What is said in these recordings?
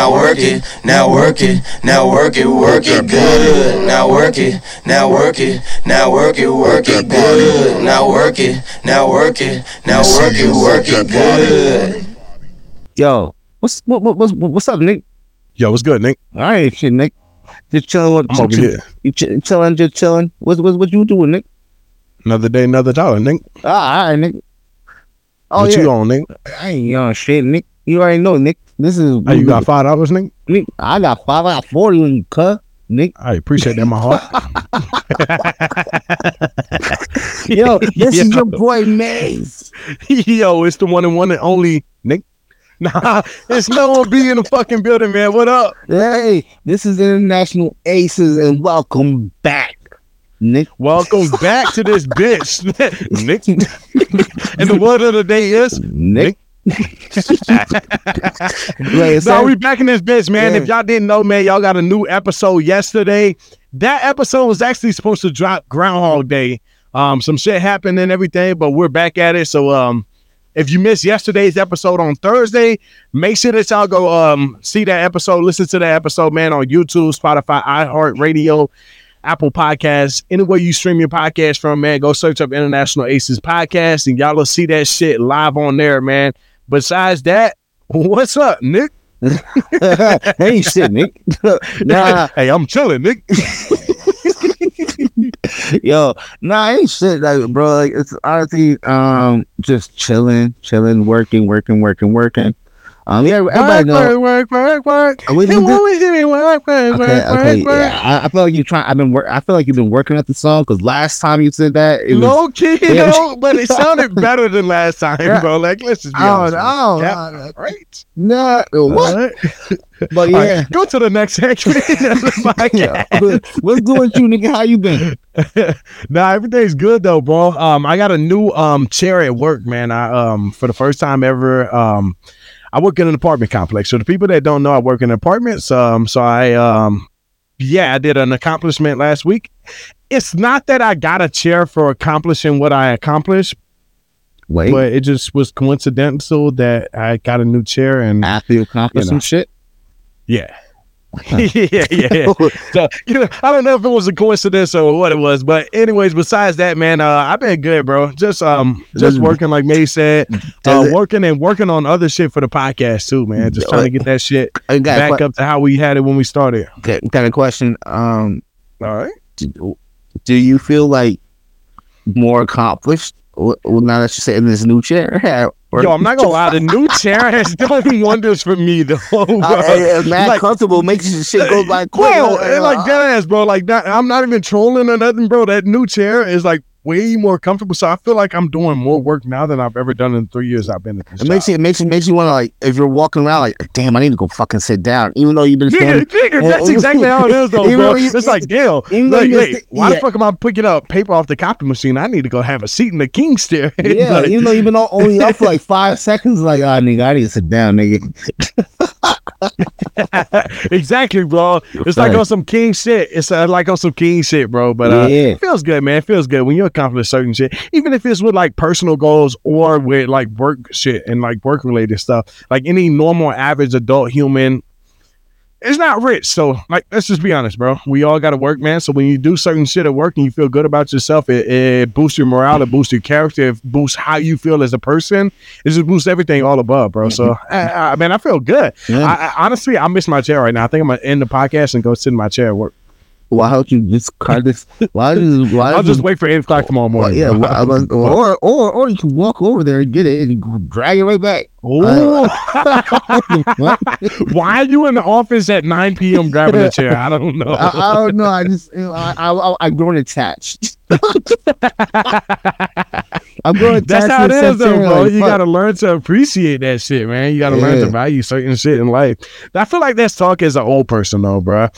Now work it, now work it, now work it good. Now work it, now work it, now work it good. Now work it, now work it, now work it good. Yo, what's up, Nick? Yo, what's good, Nick? All right, shit, Nick. Just chilling. I'm over here. You chilling? Just chilling. What you doing, Nick? Another day, another dollar, Nick. Ah, all right, Nick. Oh, what you on, Nick? I ain't on shit, Nick. You already know, Nick. This is. Hey, you got $5, Nick? Nick, I got $5. I got $40 when you cut, Nick. I appreciate that, my heart. Yo, this is your boy Maze. Yo, it's the one and only, Nick. Nah, it's no one be in the fucking building, man. What up? Hey, this is International Aces, and welcome back. Nick. Welcome back to this bitch, Nick. And the word of the day is Nick. So we back in this bitch, man. Yeah. If y'all didn't know, man, y'all got a new episode yesterday. That episode was actually supposed to drop Groundhog Day. Some shit happened and everything, but we're back at it. So if you missed yesterday's episode on Thursday, make sure that y'all go see that episode, listen to that episode, man, on YouTube, Spotify, iHeartRadio, Apple Podcasts, anywhere you stream your podcast from, man, go search up International Aces Podcast and y'all will see that shit live on there, man. Besides that, what's up, Nick? Ain't shit, Nick. Nah. Hey, I'm chilling, Nick. Yo, nah, ain't shit, like, bro. Like, it's honestly just chilling, working. Yeah, everybody knows. Work. Okay. Yeah, I feel like I feel like you've been working at the song because last time you said that, it was low key, no, but it sounded better than last time, bro. Like, let's just be honest. Oh, right? No, what? But yeah, right, go to the next section. What's good with you, nigga? How you been? Nah, everything's good though, bro. I got a new chair at work, man. I for the first time ever I work in an apartment complex. So the people that don't know, I work in apartments. So I did an accomplishment last week. It's not that I got a chair for accomplishing what I accomplished, but it just was coincidental that I got a new chair and after you accomplished some shit. Yeah. yeah. So I don't know if it was a coincidence or what it was, but anyways, besides that, man, I've been good, bro. Just working, like May said, working on other shit for the podcast too, man. Just trying to get that shit back up to how we had it when we started. Okay, got a question. All right. Do you feel like more accomplished now that you're sitting in this new chair? Yo, I'm not gonna lie. The new chair has done wonders for me, though. It's mad comfortable, makes shit go by quick. Like that ass, bro. Like that, I'm not even trolling or nothing, bro. That new chair is like way more comfortable. So I feel like I'm doing more work now than I've ever done in 3 years I've been at this job. It makes you want to, like, if you're walking around, like, damn, I need to go fucking sit down, even though you've been standing. That's exactly how it is, though, bro. It's like, damn, wait, why the fuck am I picking up paper off the copy machine? I need to go have a seat in the king's chair. Yeah, like, even though you've been only up for like 5 seconds, like, ah, nigga, I need to sit down, nigga. Exactly, bro. It's like on some king shit. It's like on some king shit, bro. But it feels good, man. It feels good when you accomplish certain shit, even if it's with like personal goals or with like work shit and like work related stuff. Like any normal average adult human is not rich. So, like, let's just be honest, bro. We all got to work, man. So when you do certain shit at work and you feel good about yourself, it boosts your morale, it boosts your character, it boosts how you feel as a person. It just boosts everything all above, bro. So, man, I feel good. Yeah. Honestly, I miss my chair right now. I think I'm going to end the podcast and go sit in my chair at work. Why don't you just cut this? I'll just wait for 8 o'clock tomorrow morning. Yeah, or you can walk over there and get it and drag it right back. Why are you in the office at 9 p.m. grabbing a chair? I don't know. I don't know. I just, I'm growing attached. I'm growing attached. That's how it is, though, bro. Like, you got to learn to appreciate that shit, man. You got to learn to value certain shit in life. I feel like that's talk as an old person, though, bro.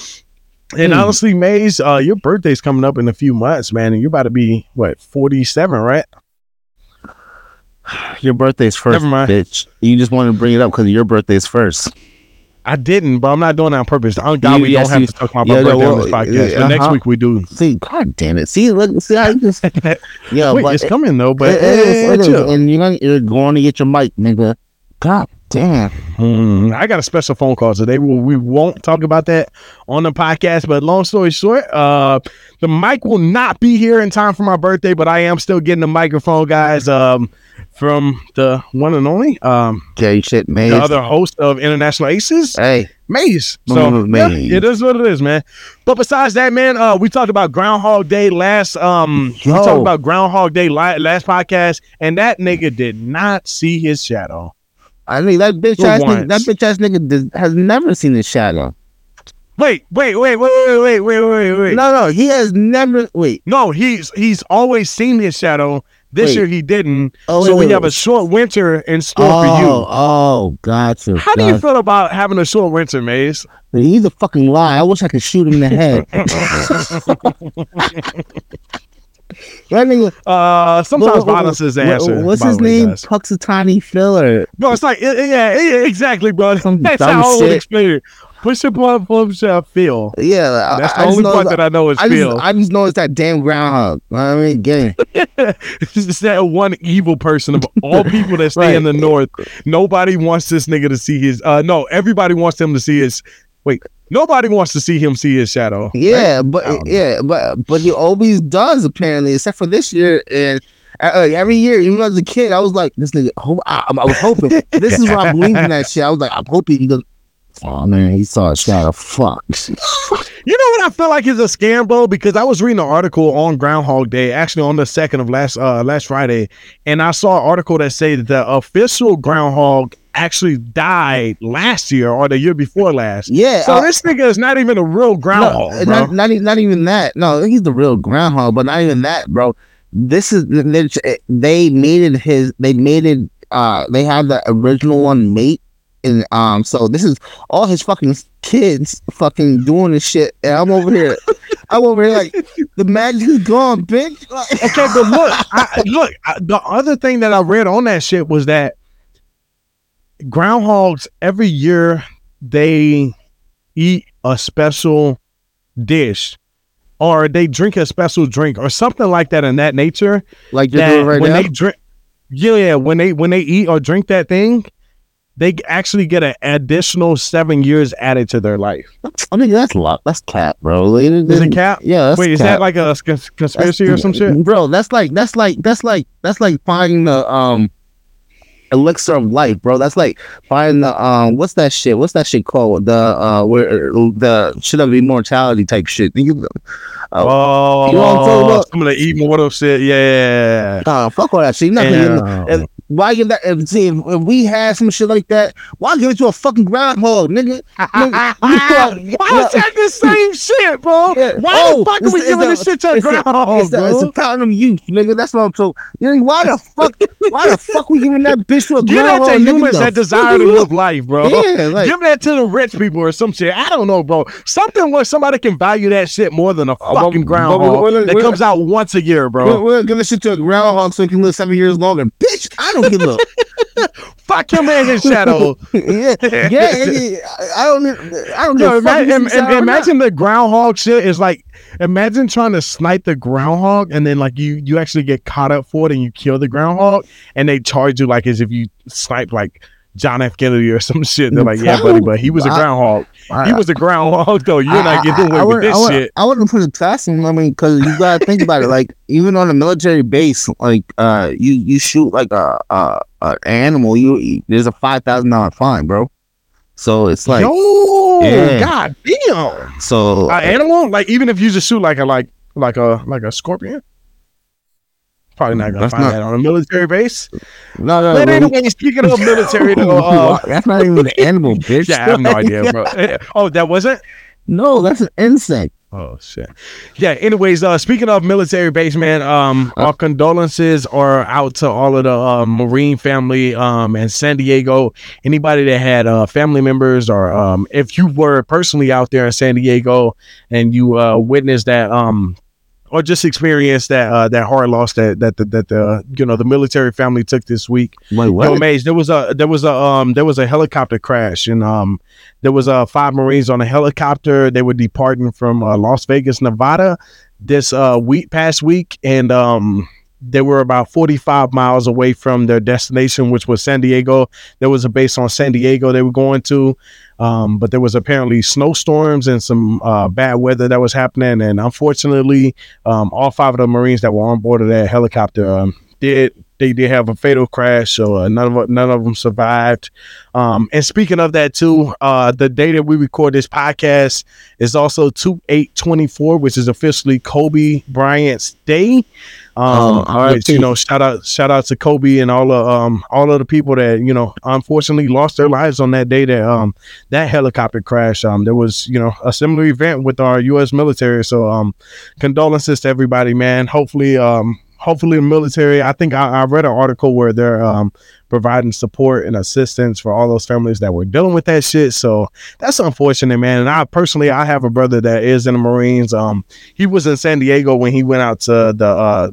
And honestly, Maze, your birthday's coming up in a few months, man, and you're about to be, what, 47, right? Your birthday's first. Never mind. Bitch. You just wanted to bring it up because your birthday's first. I didn't, but I'm not doing that on purpose. I don't have to talk about my birthday on this podcast, but next week we do. See, god damn it. See how you just... Wait, it's coming, though, but... It is. And you're going to get your mic, nigga. God Damn. I got a special phone call today. We won't talk about that on the podcast, but long story short, the mic will not be here in time for my birthday, but I am still getting the microphone, guys, from the one and only, the other host of International Aces. Hey. Maze. So, yeah, it is what it is, man. But besides that, man, we talked about Groundhog Day last last podcast, and that nigga did not see his shadow. I mean, that bitch ass nigga has never seen his shadow. Wait. No, he has never. Wait, no, he's always seen his shadow. This year he didn't. Oh, so we have a short winter in store for you. Oh, gotcha. How do you feel about having a short winter, Maze? He's a fucking lie. I wish I could shoot him in the head. That nigga, sometimes violence is the answer. What's his name? Punxsutawney Phil? No, it's like, exactly, bro. That's how I would explain it. Push your blood from Phil. Yeah. That's the only part that I know is Phil. I just know it's that damn groundhog. I mean, gang. It's just that one evil person of all people that stay in the North. Nobody wants this nigga to see his... everybody wants him to see his... Wait. Nobody wants to see him see his shadow. Yeah, right? but he always does, apparently, except for this year. And every year, even as a kid, I was like, this nigga... I was hoping. This is why I believe in that shit. I was like, I'm hoping he doesn't... Oh man, he saw a shot of fuck. You know what I feel like is a scam, bro? Because I was reading an article on Groundhog Day, actually on the 2nd of last Friday, and I saw an article that said the official groundhog actually died last year or the year before last. Yeah. So this nigga is not even a real groundhog. No, bro. Not even that. No, he's the real groundhog, but not even that, bro. This is they had the original one mate. And so this is all his fucking kids fucking doing this shit, and I'm over here like the magic is gone, bitch. Okay, but look, the other thing that I read on that shit was that groundhogs every year they eat a special dish or they drink a special drink or something like that in that nature. Like you're doing right when now. They drink, when they eat or drink that thing, they actually get an additional 7 years added to their life. I mean, that's a lot. That's cap, bro. Like, is it cap? Yeah. That's Wait, is cap. That like a conspiracy or some shit, bro? That's like finding the elixir of life, bro. That's like finding the what's that shit? What's that shit called? The where the shit of immortality type shit. You know what I'm talking about? I'm gonna eat more of shit. Yeah. Fuck all that shit. Nothing. Why give that? If we had some shit like that, why give it to a fucking groundhog, nigga? Why is that the same shit, bro? Yeah. Why the fuck are we giving this shit to a groundhog, bro? It's a fountain of youth, nigga. That's what I'm talking. Why the fuck we giving that bitch to a groundhog? Give that to humans that desire to live life, bro. Yeah, like, give that to the rich people or some shit. I don't know, bro. Something where somebody can value that shit more than a fucking groundhog that comes out once a year, bro. We're giving this shit to a groundhog so he can live 7 years longer, bitch. I don't. Fuck him in his shadow. Yeah. I don't know. Imagine the groundhog shit is like. Imagine trying to snipe the groundhog and then like you actually get caught up for it and you kill the groundhog and they charge you like as if you sniped like John F. Kennedy or some shit. They're like, yeah, buddy, but he was a groundhog. He was a groundhog, though. You're not getting away with this shit. I wouldn't put it past him. I mean, because you gotta think about it. Like, even on a military base, like, you shoot like an animal, there's a $5,000 fine, bro. So it's like, God damn. So an animal, like, even if you just shoot like a scorpion. Probably not gonna find that on a military base. No. But anyway, speaking of military, though, that's not even an animal, bitch. Yeah, I have no idea, bro. Oh, that wasn't? No, that's an insect. Oh shit. Yeah. Anyways, speaking of military base, man, our condolences are out to all of the Marine family in San Diego. Anybody that had family members, or if you were personally out there in San Diego and you witnessed that. Or just experience that hard loss that the you know the military family took this week. Wait, what? No, Maze, there was a helicopter crash, and there was 5 Marines on a helicopter. They were departing from Las Vegas, Nevada, this past week, and They were about 45 miles away from their destination, which was San Diego. There was a base on San Diego they were going to, but there was apparently snowstorms and some bad weather that was happening. And unfortunately, all five of the Marines that were on board of that helicopter did have a fatal crash. So none of them survived. And speaking of that, too, the day that we record this podcast is also 2/8/24, which is officially Kobe Bryant's day. All right, you know, shout out to Kobe and all of the people that, you know, unfortunately lost their lives on that day that that helicopter crash. There was, you know, a similar event with our U.S. military. So condolences to everybody, man. Hopefully the military, I think I read an article where they're providing support and assistance for all those families that were dealing with that shit. So that's unfortunate, man. And I have a brother that is in the Marines. He was in San Diego when he went out to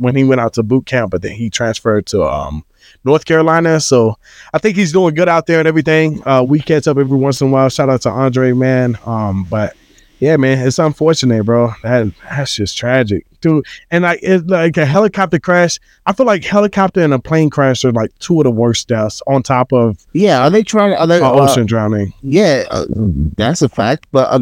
boot camp, but then he transferred to North Carolina. So I think he's doing good out there and everything. We catch up every once in a while. Shout out to Andre, man. But yeah, man, it's unfortunate, bro. That's just tragic, dude. And it's like a helicopter crash. I feel like helicopter and a plane crash are like two of the worst deaths. On top of ocean drowning? Yeah, that's a fact. But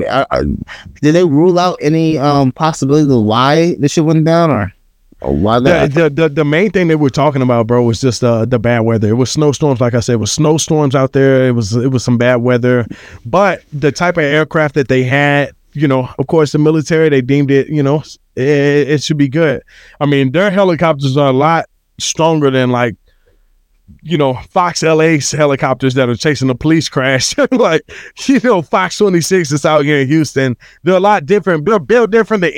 did they rule out any possibility of why this shit went down or? Oh, wow. The main thing they were talking about, bro, was just the bad weather. It was snowstorms. Like I said, it was snowstorms out there. It was some bad weather. But the type of aircraft that they had, you know, of course, the military, they deemed it, you know, it should be good. I mean, their helicopters are a lot stronger than, like, you know, Fox LA's helicopters that are chasing a police crash. Like, you know, Fox 26 is out here in Houston. They're a lot different. They're built different. The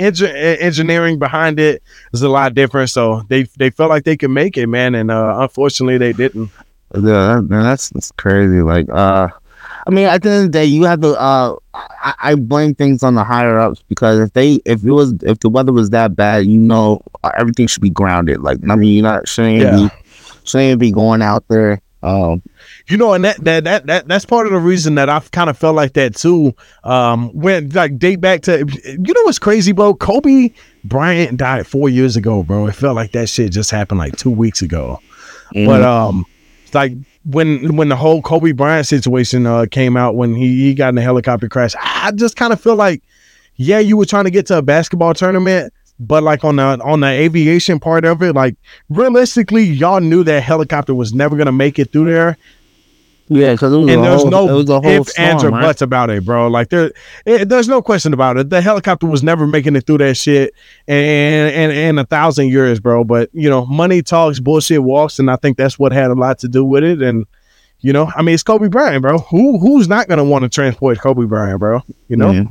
engineering behind it is a lot different. So they felt like they could make it, man. And unfortunately, they didn't. Yeah, that's crazy. Like, I mean, at the end of the day, you have to. I blame things on the higher ups, because if the weather was that bad, you know, everything should be grounded. Like, I mean, shouldn't be going out there. You know, and that's part of the reason that I've kind of felt like that too. When, like, date back to, you know what's crazy, bro? Kobe Bryant died 4 years ago, bro. It felt like that shit just happened like 2 weeks ago. Mm-hmm. But like when the whole Kobe Bryant situation came out, when he got in a helicopter crash, I just kind of feel like, yeah, you were trying to get to a basketball tournament. But like on the aviation part of it, like realistically, y'all knew that helicopter was never gonna make it through there. Yeah, because there's no ifs, ands, or buts about it, bro. Like there's no question about it. The helicopter was never making it through that shit in 1,000 years, bro. But you know, money talks, bullshit walks, and I think that's what had a lot to do with it. And you know, I mean, it's Kobe Bryant, bro. Who's not gonna want to transport Kobe Bryant, bro? You know, yeah.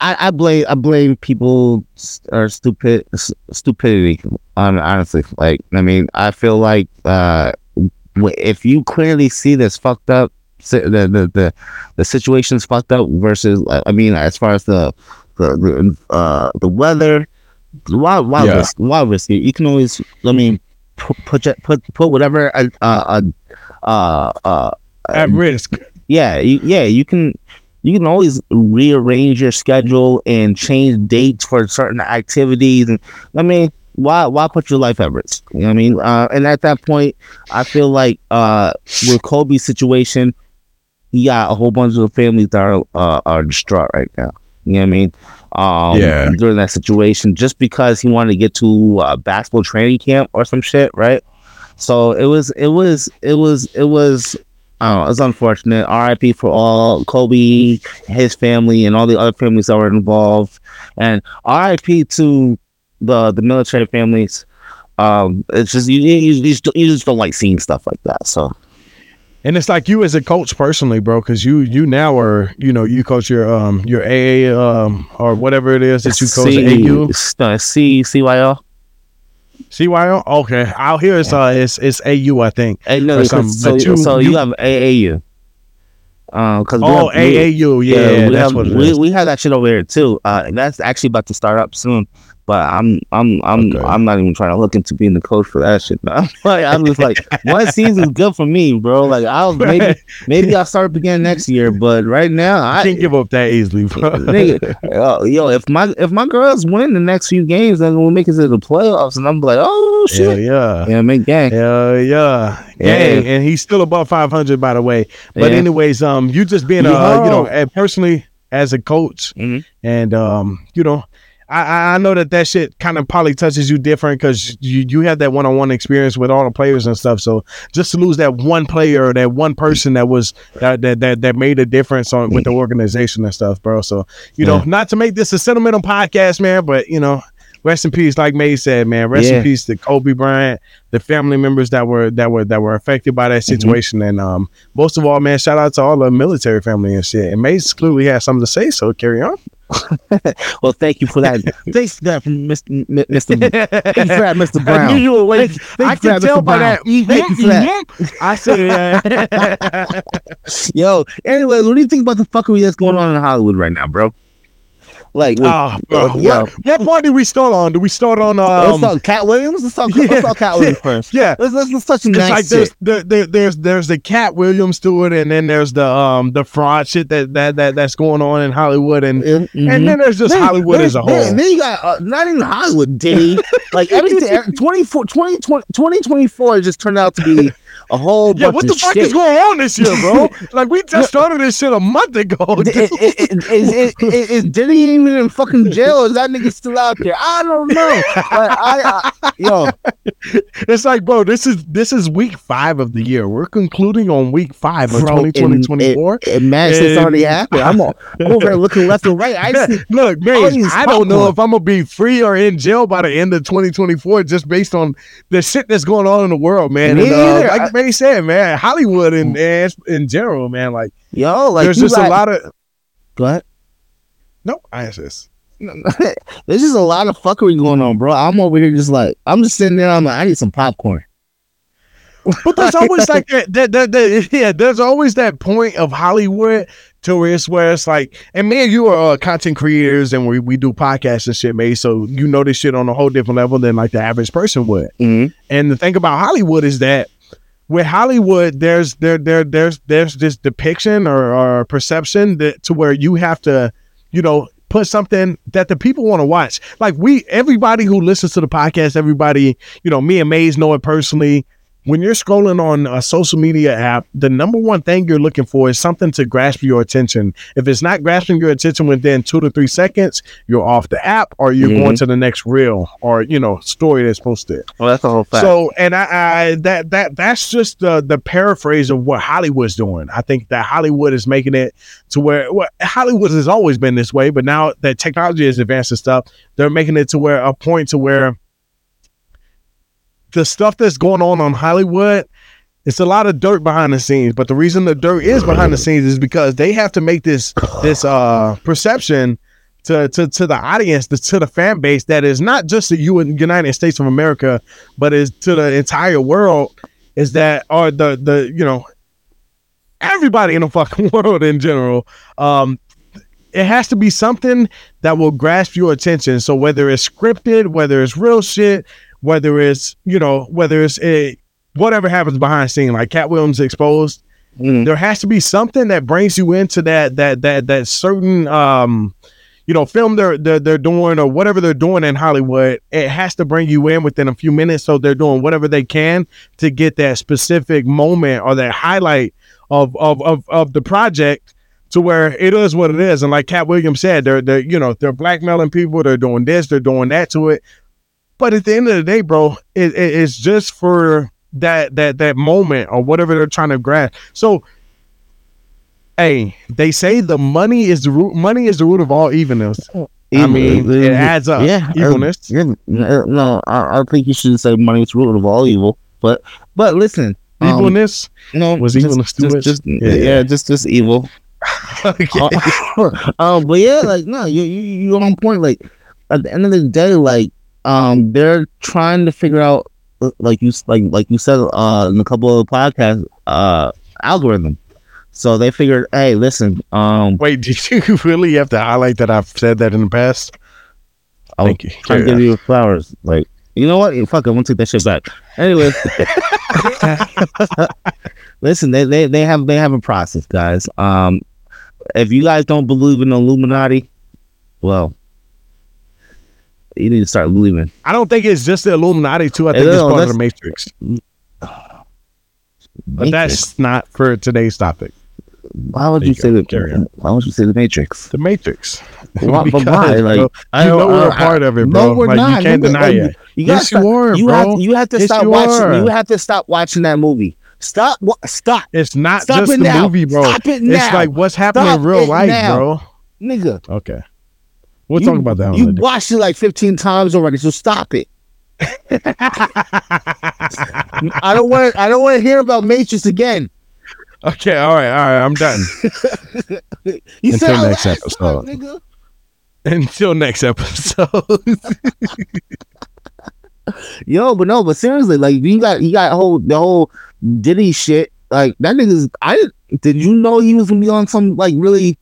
I blame people or stupidity. Honestly, like, I mean, I feel like if you clearly see this fucked up, the situation's fucked up. Versus, I mean, as far as the weather, why risk it? You can always, I mean, put whatever at risk. Yeah, you can. You can always rearrange your schedule and change dates for certain activities. And I mean, why put your life at risk? You know what I mean? And at that point, I feel like with Kobe's situation, you got a whole bunch of families that are distraught right now. You know what I mean? During that situation, just because he wanted to get to basketball training camp or some shit, right? So it was. It's unfortunate. RIP for all Kobe, his family, and all the other families that were involved, and RIP to the military families. It's just you just don't like seeing stuff like that. So, and it's like you as a coach personally, bro, because you now are, you know, you coach your AA or whatever it is that you coach. CYL. CYO? Okay. Out here it's AU, I think. You have AAU. AAU, yeah. We have that shit over here too. That's actually about to start up soon. But I'm not even trying to look into being the coach for that shit. I'm just like, one season's good for me, bro. Like, I'll maybe I'll start again next year. But right now, I can't give up that easily, bro. Nigga, yo, if my girls win the next few games, then we'll make it to the playoffs, and I'm like, oh shit, hell yeah, yeah, make gang, hell yeah, gang. And he's still above 500, by the way. But yeah. Anyways, you just being you know, personally as a coach, and you know. I know that shit kind of probably touches you different because you have that one-on-one experience with all the players and stuff. So just to lose that one player, or that one person that was that made a difference on with the organization and stuff, bro. So you know, not to make this a sentimental podcast, man, but you know, rest in peace, like May said, man. Rest in peace to Kobe Bryant, the family members that were affected by that situation, and most of all, man, shout out to all the military family and shit. And May clearly has something to say, so carry on. Well, thank you for that. Thanks for that, Mr. Brown. I knew you were late. I can tell by that. Thank you for that. I said that. Yo, anyway, what do you think about the fuckery that's going on in Hollywood right now, bro? Like, what part did we start on? Do we start on let's talk Cat Williams? Let's talk Cat Williams first. Yeah, let's touch nice like shit. There's the Cat Williams to it, and then there's the fraud shit that's going on in Hollywood, and then there's just Hollywood as a whole. Then you got not even Hollywood, Diddy. Like everything, 2024 just turned out to be a whole bunch of shit. Yeah, what the fuck is going on this year, bro? Like, we just started this shit a month ago. Is Diddy even in fucking jail? Is that nigga still out there? I don't know. But I yo, it's like, bro, this is week 5 of the year. We're concluding on week 5 of 2024. Imagine it's already happened. I'm over there looking left and right. Look, man, I don't know if I'm gonna be free or in jail by the end of 2024, just based on the shit that's going on in the world, man. Me either. Like May said, man, Hollywood and in general, man, like, yo, like, there's just a lot of. Go ahead. No, I insist. There's just a lot of fuckery going on, bro. I'm over here just like, I'm just sitting there. I'm like, I need some popcorn. But there's always like that. Yeah, there's always that point of Hollywood to where it's like, and me and you are content creators, and we do podcasts and shit, mate. So you know this shit on a whole different level than like the average person would. Mm-hmm. And the thing about Hollywood is that. With Hollywood, there's this depiction or perception that to where you have to, you know, put something that the people want to watch. Like everybody who listens to the podcast, everybody, you know, me and Maze know it personally. When you're scrolling on a social media app, the number one thing you're looking for is something to grasp your attention. If it's not grasping your attention within 2 to 3 seconds, you're off the app, or you're going to the next reel or, you know, story that's posted. Well, that's the whole fact. So, and that's just the paraphrase of what Hollywood's doing. I think that Hollywood is making it to where Hollywood has always been this way, but now that technology has advanced and stuff, they're making it to where a point to where the stuff that's going on Hollywood, it's a lot of dirt behind the scenes. But the reason the dirt is behind the scenes is because they have to make this perception to the audience, to the fan base, that is not just the United States of America, but is to the entire world. Is that or the you know, everybody in the fucking world in general. It has to be something that will grasp your attention. So whether it's scripted, whether it's real shit. Whether it's, you know, whatever happens behind the scene, like Cat Williams exposed, there has to be something that brings you into that certain, you know, film they're doing or whatever they're doing in Hollywood. It has to bring you in within a few minutes. So they're doing whatever they can to get that specific moment or that highlight of the project to where it is what it is. And like Cat Williams said, they're blackmailing people. They're doing this. They're doing that to it. But at the end of the day, bro, it's just for that moment or whatever they're trying to grasp. So, hey, they say the money is the root. Money is the root of all evilness. I mean, it adds up. Yeah, evilness. No, I think you shouldn't say money is the root of all evil. But listen, evilness. No, was evilness just evil. Okay. But yeah, like no, you on point. Like at the end of the day, like. They're trying to figure out, like you said, in a couple of podcasts, algorithm. So they figured, hey, listen. Wait, did you really have to highlight that I've said that in the past? I was trying to give you flowers. Like, you know what? Fuck, I'm gonna take that shit back. Anyway, listen, they have a process, guys. If you guys don't believe in the Illuminati, well, you need to start believing. I don't think it's just the Illuminati too. I think it's part of the Matrix. But that's not for today's topic. Why would you say that? Why would you say the Matrix? The Matrix. Why? Like, you know we're a part of it, bro. No, we're not. You can't deny it. Yes, you are, bro. You have to stop watching. You have to stop watching that movie. Stop. It's not just the movie, bro. Stop it now. It's like what's happening in real life, bro. Nigga. Okay. We'll talk about that. You watched it like 15 times already, so stop it. I don't want to hear about Matrix again. Okay, all right, I'm done. Until next episode. Yo, but seriously, like you got the whole Diddy shit. Like that nigga's. Did you know he was gonna be on some like really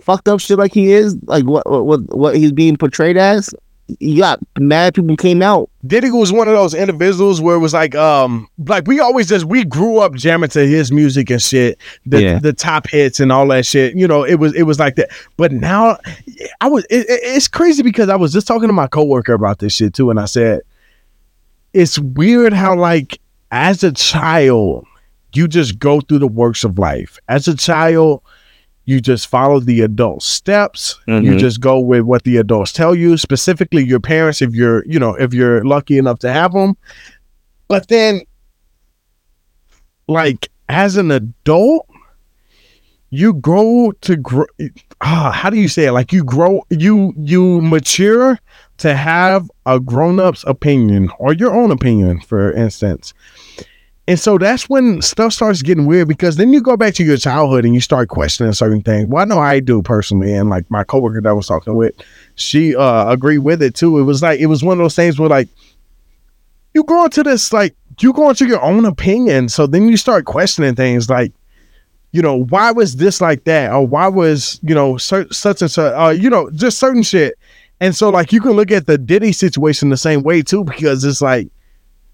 fucked up shit like he is? Like what he's being portrayed as? You got mad people came out. Diddy was one of those individuals where it was like we always just we grew up jamming to his music and shit, the top hits and all that shit. You know, it was like that. But now, it's crazy because I was just talking to my coworker about this shit too, and I said, it's weird how like as a child you just go through the works of life. As a child, you just follow the adult steps. Mm-hmm. You just go with what the adults tell you, specifically your parents, if you're lucky enough to have them. But then, like, as an adult, you grow to grow. How do you say it? Like you grow, you mature to have a grown-up's opinion or your own opinion, for instance. And so that's when stuff starts getting weird because then you go back to your childhood and you start questioning certain things. Well, I know I do personally. And like my coworker that I was talking with, she agreed with it too. It was like, it was one of those things where like you go into this, like you go into your own opinion. So then you start questioning things like, you know, why was this like that? Or why was, you know, such and such, you know, just certain shit. And so like you can look at the Diddy situation the same way too, because it's like,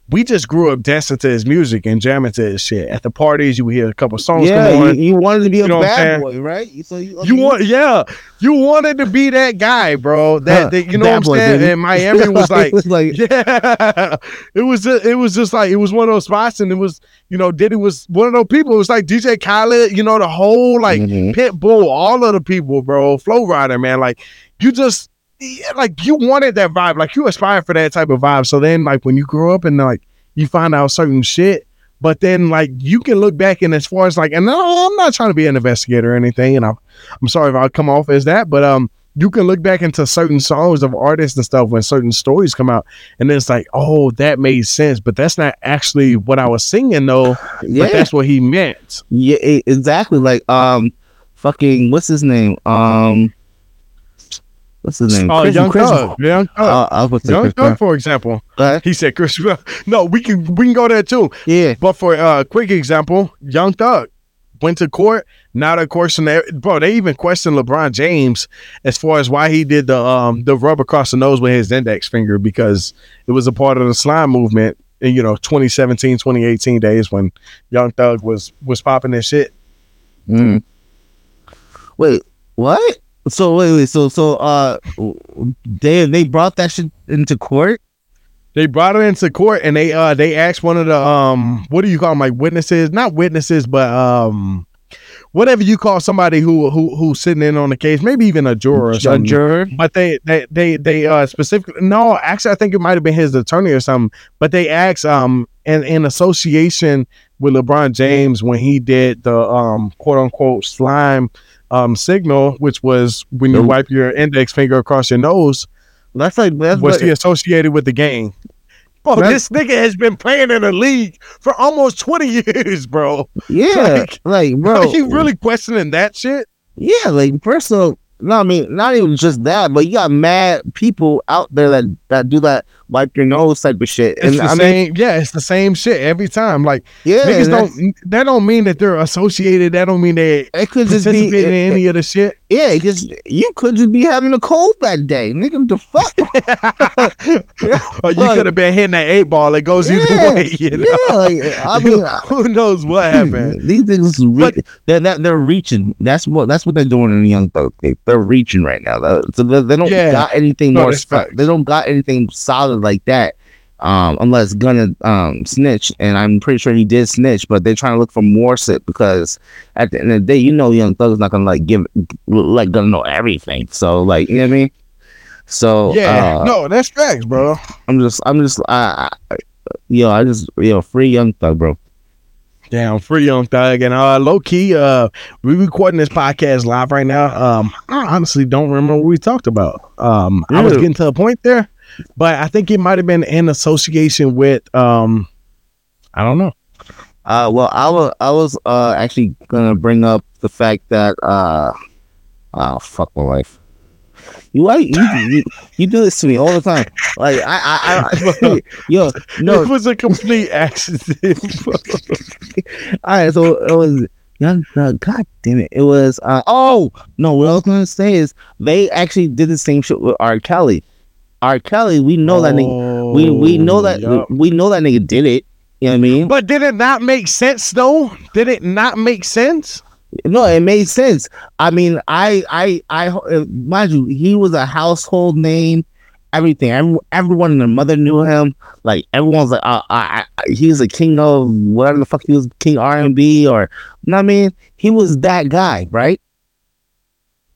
we just grew up dancing to his music and jamming to his shit. At the parties, you would hear a couple songs. Yeah, come on. You wanted to be a bad boy, right? So you wanted to be that guy, bro. That you know what I'm saying? Dude. And Miami was like, yeah, it was just like it was one of those spots, and it was, you know, Diddy was one of those people. It was like DJ Khaled, you know, the whole like Pitbull, all of the people, bro. Flo Rida, man, like you just. Like you wanted that vibe, like you aspired for that type of vibe. So then like when you grow up and like you find out certain shit, but then like you can look back and as far as like, and no, I'm not trying to be an investigator or anything. And I'm sorry if I come off as that, but you can look back into certain songs of artists and stuff when certain stories come out and then it's like, oh, that made sense. But that's not actually what I was singing though. Yeah. But that's what he meant. Yeah, exactly. Like, fucking, what's his name? What's his name? Oh, Young Thug. Young Thug, for example. He said Chris. No, we can go there too. Yeah. But for a quick example, Young Thug went to court. Now they're questioning, bro. They even questioned LeBron James as far as why he did the rub across the nose with his index finger because it was a part of the slime movement in, you know, 2017, 2018 days when Young Thug was popping this shit. Mm. Wait, what? So wait, so they brought that shit into court. They brought it into court, and they asked one of the what do you call them, like witnesses? Not witnesses, but whatever you call somebody who's sitting in on the case, maybe even a juror or something. A juror, but they specifically no, actually I think it might have been his attorney or something. But they asked in association with LeBron James when he did the quote unquote slime. Signal, which was when you wipe your index finger across your nose, was he associated with the gang? Bro, this nigga has been playing in the league for almost 20 years, bro. Yeah, like bro, are you really questioning that shit? Yeah, like personal. No, I mean, not even just that, but you got mad people out there that do that wipe your nose type of shit. It's the same, yeah, it's the same shit every time. Like, yeah, niggas don't, that don't mean that they're associated. That don't mean they participated in any of the shit. Yeah, because you could just be having a cold that day. Nigga, the fuck? Or you could have been hitting that 8-ball. It goes either way. You know? Yeah, I mean, who knows what happened? These niggas, they're reaching. That's what they're doing in the Young Thug. They're reaching right now. So they don't got anything more. They don't got anything solid like that. Unless Gunna snitch, and I'm pretty sure he did snitch, but they're trying to look for more shit because at the end of the day, you know, Young Thug's not gonna let Gunna know everything. So like, you know what I mean? So yeah, no, that's facts, bro. I just free Young Thug, bro. Damn, free Young Thug. And low key, we recording this podcast live right now. I honestly don't remember what we talked about. Really? I was getting to a point there. But I think it might have been in association with, I don't know. Well, I was actually gonna bring up the fact that, fuck my life. You do this to me all the time. Like it was a complete accident. All right, so it was. God damn it. It was. What I was gonna say is they actually did the same shit with R. Kelly. R. Kelly, we know that nigga. We know that we know that nigga did it. You know what I mean? But did it not make sense though? Did it not make sense? No, it made sense. I mean, I mind you, he was a household name. Everything, everyone and their mother knew him. Like everyone's like, he was a king of whatever the fuck he was, king R&B or, you know what I mean? He was that guy, right?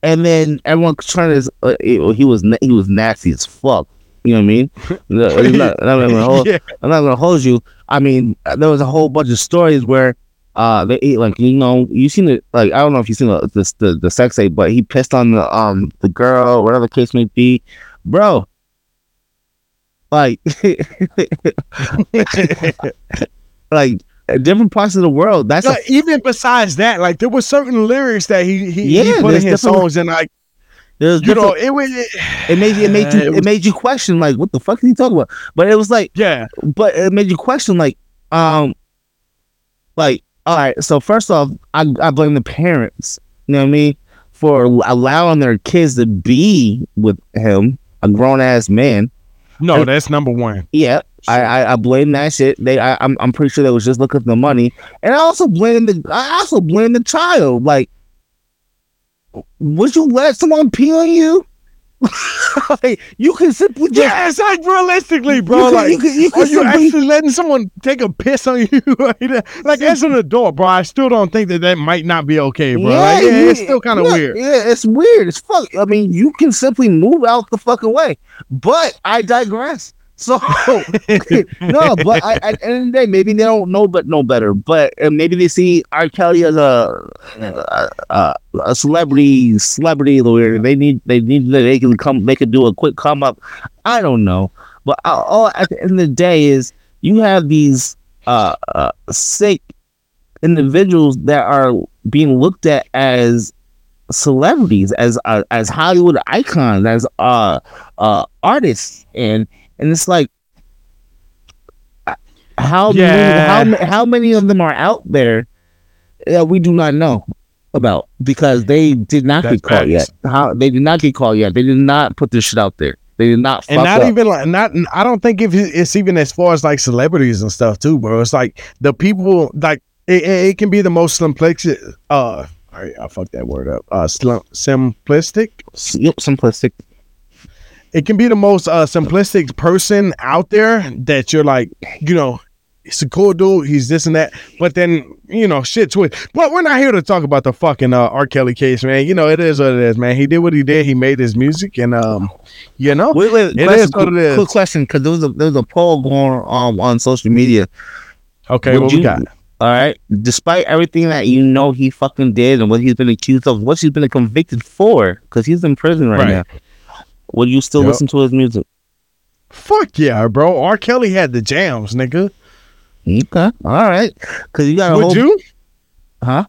And then everyone trying to, he was nasty as fuck. You know what I mean? I'm not gonna hold you. I mean, there was a whole bunch of stories where they ate, like, you know, you seen it, like, I don't know if you seen the sex ape, but he pissed on the girl, whatever the case may be, bro. Like, like. Different parts of the world. That's even besides that. Like there were certain lyrics that he put in his songs, and like you know, it made you question like what the fuck is he talking about? But it was like it made you question like all right. So first off, I blame the parents. You know what I mean, for allowing their kids to be with him, a grown ass man. No, that's number one. Yeah. I blame that shit. I'm pretty sure they was just looking for the money, and I also blame the child. Like, would you let someone pee on you? Like, you can simply just it's like realistically, bro. Are you actually letting someone take a piss on you? Like as an adult, bro, I still don't think that might not be okay, bro. Yeah, like, it's still kind of weird. Yeah, it's weird as fuck. I mean, you can simply move out the fucking way. But I digress. So no, but at the end of the day, maybe they don't know, but know better. But maybe they see R. Kelly as a celebrity lawyer. They could do a quick come up. I don't know, but all at the end of the day is you have these sick individuals that are being looked at as celebrities, as Hollywood icons, as artists, and. And it's like, how many of them are out there that we do not know about because they did not get caught yet. They did not get caught yet. They did not put this shit out there. They did not. And not up. Even like not. I don't think it's even as far as like celebrities and stuff too, bro. It's like the people like it can be the most simplistic. Sorry, I fucked that word up. Simplistic. Yep, simplistic. It can be the most simplistic person out there that you're like, you know, it's a cool dude. He's this and that. But then, you know, shit to it. But we're not here to talk about the fucking R. Kelly case, man. You know, it is what it is, man. He did what he did. He made his music. And, you know, it is what it is. Quick question, because there was a poll going on social media. Okay, what we got? All right. Despite everything that you know he fucking did and what he's been accused of, what he's been convicted for, because he's in prison right now. Would you still listen to his music? Fuck yeah, bro. R. Kelly had the jams, nigga. Okay. All right. Cause you got a you? Huh?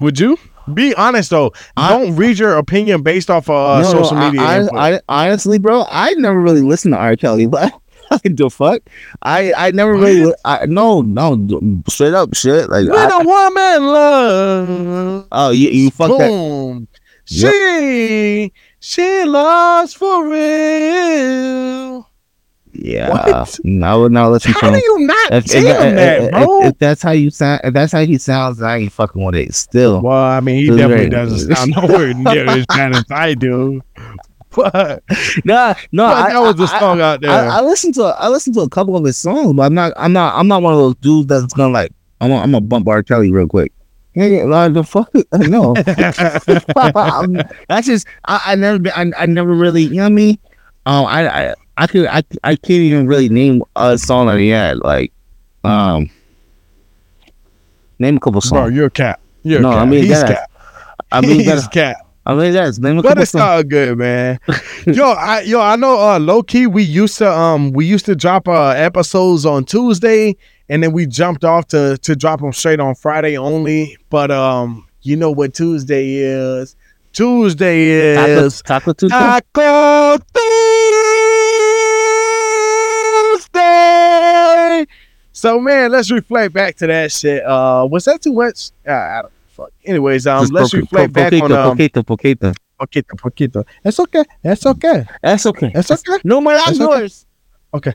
Would you? Be honest, though. Don't read your opinion based off of social media. Honestly, bro, I never really listened to R. Kelly. But the fuck? I never really. No, straight up shit. Like when a woman loves. Oh, you fuck boom. That. She lost for real. Yeah. What? No. Listen. How do you not that, bro? If that's how you sound, if that's how he sounds, I ain't fucking with it. Still. Well, I mean, he definitely doesn't sound nowhere near as bad as I do. But no, that was a song out there. I listened to a couple of his songs, but I'm not one of those dudes that's gonna like. I'm gonna bump R. Kelly real quick. The fuck? No. That's just I never really. You know what I mean? I can't even really name a song that he had. Like, name a couple songs. Bro, you're a cat. I mean he's cat. He's cat. I mean that's name a couple. But it's all good, man. I know. Low key, we used to drop episodes on Tuesday, and then we jumped off to drop them straight on Friday only. But you know what Tuesday is? Tuesday is Taco Tuesday. Taco Tuesday. So man, let's reflect back to that shit. Was that too much? I don't fuck. Anyways, let's reflect back on poquito. That's okay. No more outdoors. Okay.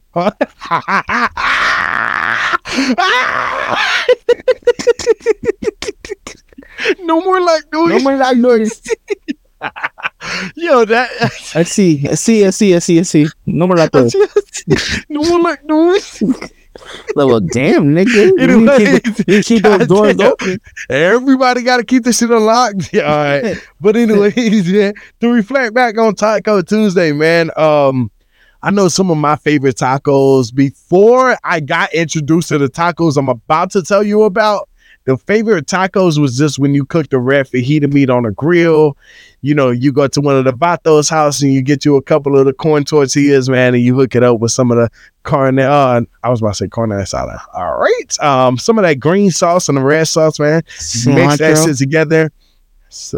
No more like noise. Yo, that I see. No more like noise. No more like noise. Well, damn, nigga. Keep those doors open. Everybody got to keep this shit unlocked. Yeah, all right. But anyways, yeah, to reflect back on Taco Tuesday, man. I know some of my favorite tacos. Before I got introduced to the tacos I'm about to tell you about, the favorite tacos was just when you cook the red fajita meat on a grill. You know, you go to one of the Vatos' house and you get you a couple of the corn tortillas, man, and you hook it up with some of the carne. I was about to say carne asada. All right. Some of that green sauce and the red sauce, man. Cilantro. Mix that shit together.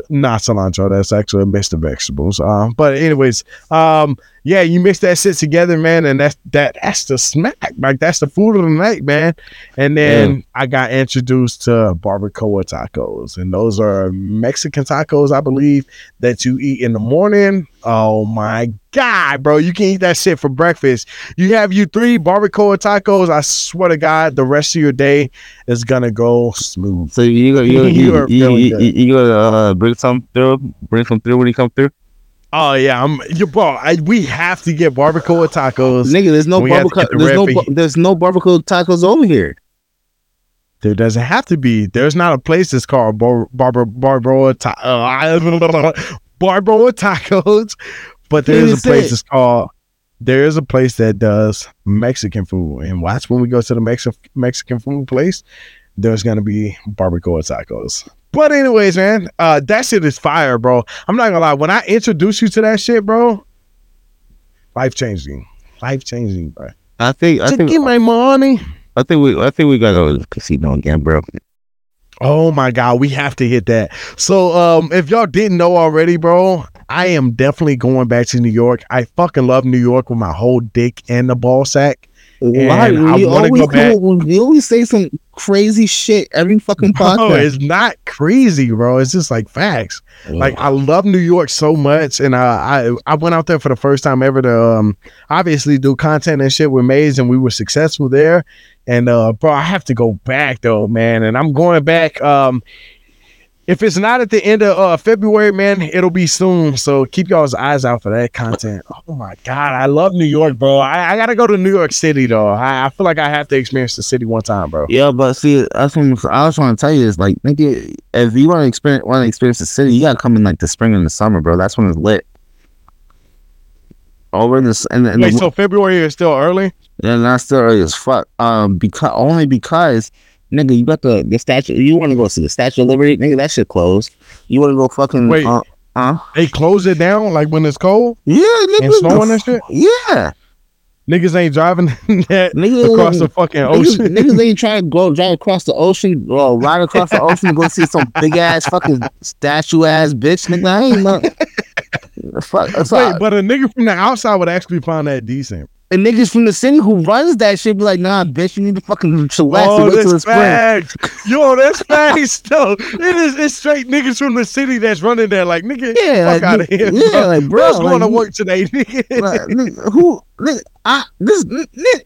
Not cilantro. That's actually a mix of vegetables. But anyways, yeah, you mix that shit together, man, and that's the snack. Like that's the food of the night, man. And then I got introduced to barbacoa tacos, and those are Mexican tacos, I believe, that you eat in the morning. Oh my God, bro, you can eat that shit for breakfast. You have you three barbacoa tacos. I swear to God, the rest of your day is gonna go smooth. So you gonna bring some through when you come through. Oh yeah, we have to get barbacoa tacos, nigga. There's no barbacoa tacos over here. There doesn't have to be. There's not a place that's called barbacoa tacos, but there is a place that does Mexican food, and watch when we go to the Mexican food place. There's gonna be barbacoa tacos. But anyways, man, that shit is fire, bro. I'm not gonna lie. When I introduced you to that shit, bro, life changing, bro. I think get my money. I think we gotta go to the casino again, bro. Oh my God, we have to hit that. So, if y'all didn't know already, bro, I am definitely going back to New York. I fucking love New York with my whole dick and the ball sack. Why? We always say some crazy shit every fucking podcast. No, it's not crazy, bro. It's just like facts. Yeah. Like I love New York so much, and I went out there for the first time ever to obviously do content and shit with Maze, and we were successful there. And bro, I have to go back though, man. And I'm going back. If it's not at the end of February, man, it'll be soon. So keep y'all's eyes out for that content. Oh, my God. I love New York, bro. I got to go to New York City, though. I feel like I have to experience the city one time, bro. Yeah, but see, I was trying to tell you this. Like, nigga, if you want to experience the city, you got to come in, like, the spring and the summer, bro. That's when it's lit. Over in the... Wait, so February is still early? Yeah, not still early as fuck. Only because... Nigga, you got the statue. You want to go see the Statue of Liberty? Nigga, that shit closed. You want to go fucking... Wait, they close it down like when it's cold? Yeah, nigga. And snowing and shit? Yeah. Niggas ain't driving that across the fucking ocean. Niggas ain't trying to go drive across the ocean or ride across the ocean to go see some big-ass fucking statue-ass bitch. Nigga, I ain't... Fuck. Wait, but a nigga from the outside would actually find that decent. And niggas from the city who runs that shit be like, nah, bitch, you need to fucking chillax and wait till the spring. Yo, that's facts, though. It's straight niggas from the city that's running there. Like, nigga, yeah, fuck like, out of here. Yeah, bro. Like, bro. I was going to work today, nigga. Like, nigga, who, nigga, I, this, nigga.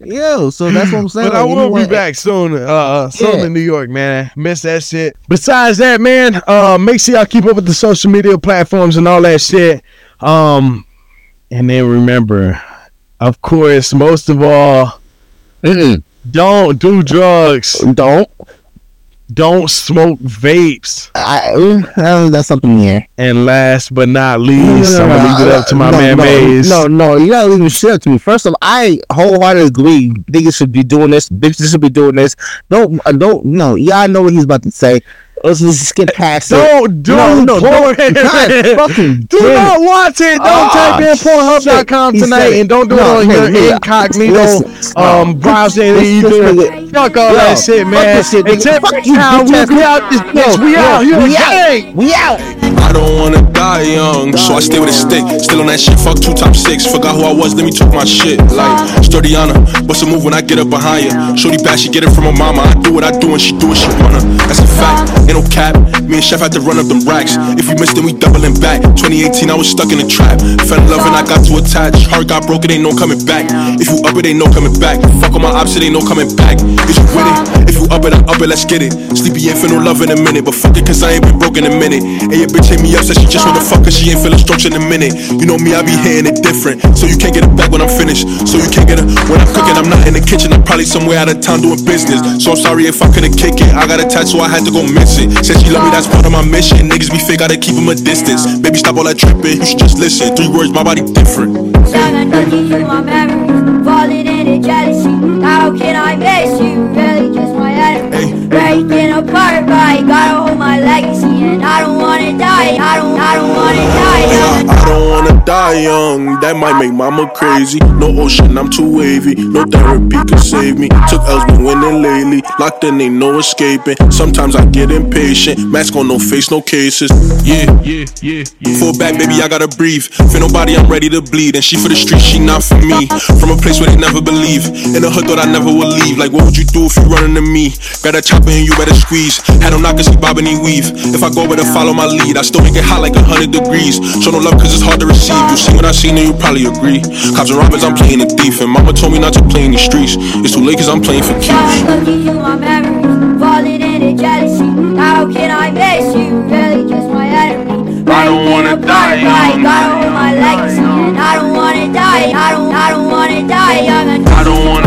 Yo, so that's what I'm saying. But like, I will be back soon. Soon in New York, man. Miss that shit. Besides that, man, make sure y'all keep up with the social media platforms and all that shit. And then remember, of course, most of all, don't do drugs. Don't smoke vapes. That's something here. And last but not least, I'm gonna leave it up to my man Maze. No, you gotta leave the shit up to me. First of all, I wholeheartedly agree. Niggas should be doing this. Bitches should be doing this. Don't. Y'all know what he's about to say. Let's just skip past it. Don't do it. God, fucking do not watch it. Don't type in Pornhub.com tonight and don't do it on your incognito browser. Fuck all that shit, man. We out. I don't want to die young, so I stay with a stick. Still on that shit, fuck 2 top 6. Forgot who I was, let me took my shit. Like, Sturdiana, what's a move when I get up behind ya? Shorty bad, she get it from her mama. I do what I do and she do what she wanna. That's a fact. Ain't no cap, me and Chef had to run up them racks. If we missed, then we doubling back. 2018, I was stuck in a trap. Fell in love and I got too attached. Heart got broken, ain't no coming back. If you up it, ain't no coming back. Fuck on my opps, it ain't no coming back. Is you with it? If you up it, I up it, let's get it. Sleepy ain't finna love in a minute, but fuck it, cause I ain't been broke in a minute. And your bitch hit me up, said she just wanna fuck cause she ain't feelin' strokes in a minute. You know me, I be hearing it different. So you can't get it back when I'm finished. So you can't get it when I'm cooking. I'm not in the kitchen, I'm probably somewhere out of town doing business. So I'm sorry if I couldn't kick it. I got a tattoo, I had to go miss it. Said she love me, that's part of my mission. Niggas be fake, gotta keep them a distance. Baby, stop all that tripping, you should just listen. 3 words, my body different. Seven cookies in my memories, falling into jealousy. How can I miss you? Really just my enemy. Breaking apart, but I gotta hold my legacy. And I don't wanna die, I don't wanna die, no. I don't wanna die young, that might make mama crazy. No ocean, I'm too wavy, no therapy can save me. Took L's been winning lately, locked in, ain't no escaping. Sometimes I get impatient, mask on, no face, no cases. Yeah. Fall back, baby, I gotta breathe. For nobody, I'm ready to bleed. And she for the street, she not for me. From a place where they never believe. In the hood, thought I never would leave. Like, what would you do if you running to me? Got a chopper and you better squeeze. Had them knockers, he bobbing, he weave. If I go, better follow my lead. I still make it hot like 100 degrees. Show no love, cause it's hard to receive. You see what I seen and you probably agree. Cops and robbers, I'm playing a thief. And mama told me not to play in the streets. It's too late cause I'm playing for keeps. Looking through my memories, falling into jealousy. How can I miss you? Really just my enemy. I don't wanna die young. I don't want my legacy. And I don't wanna die. I don't wanna die young. I don't wanna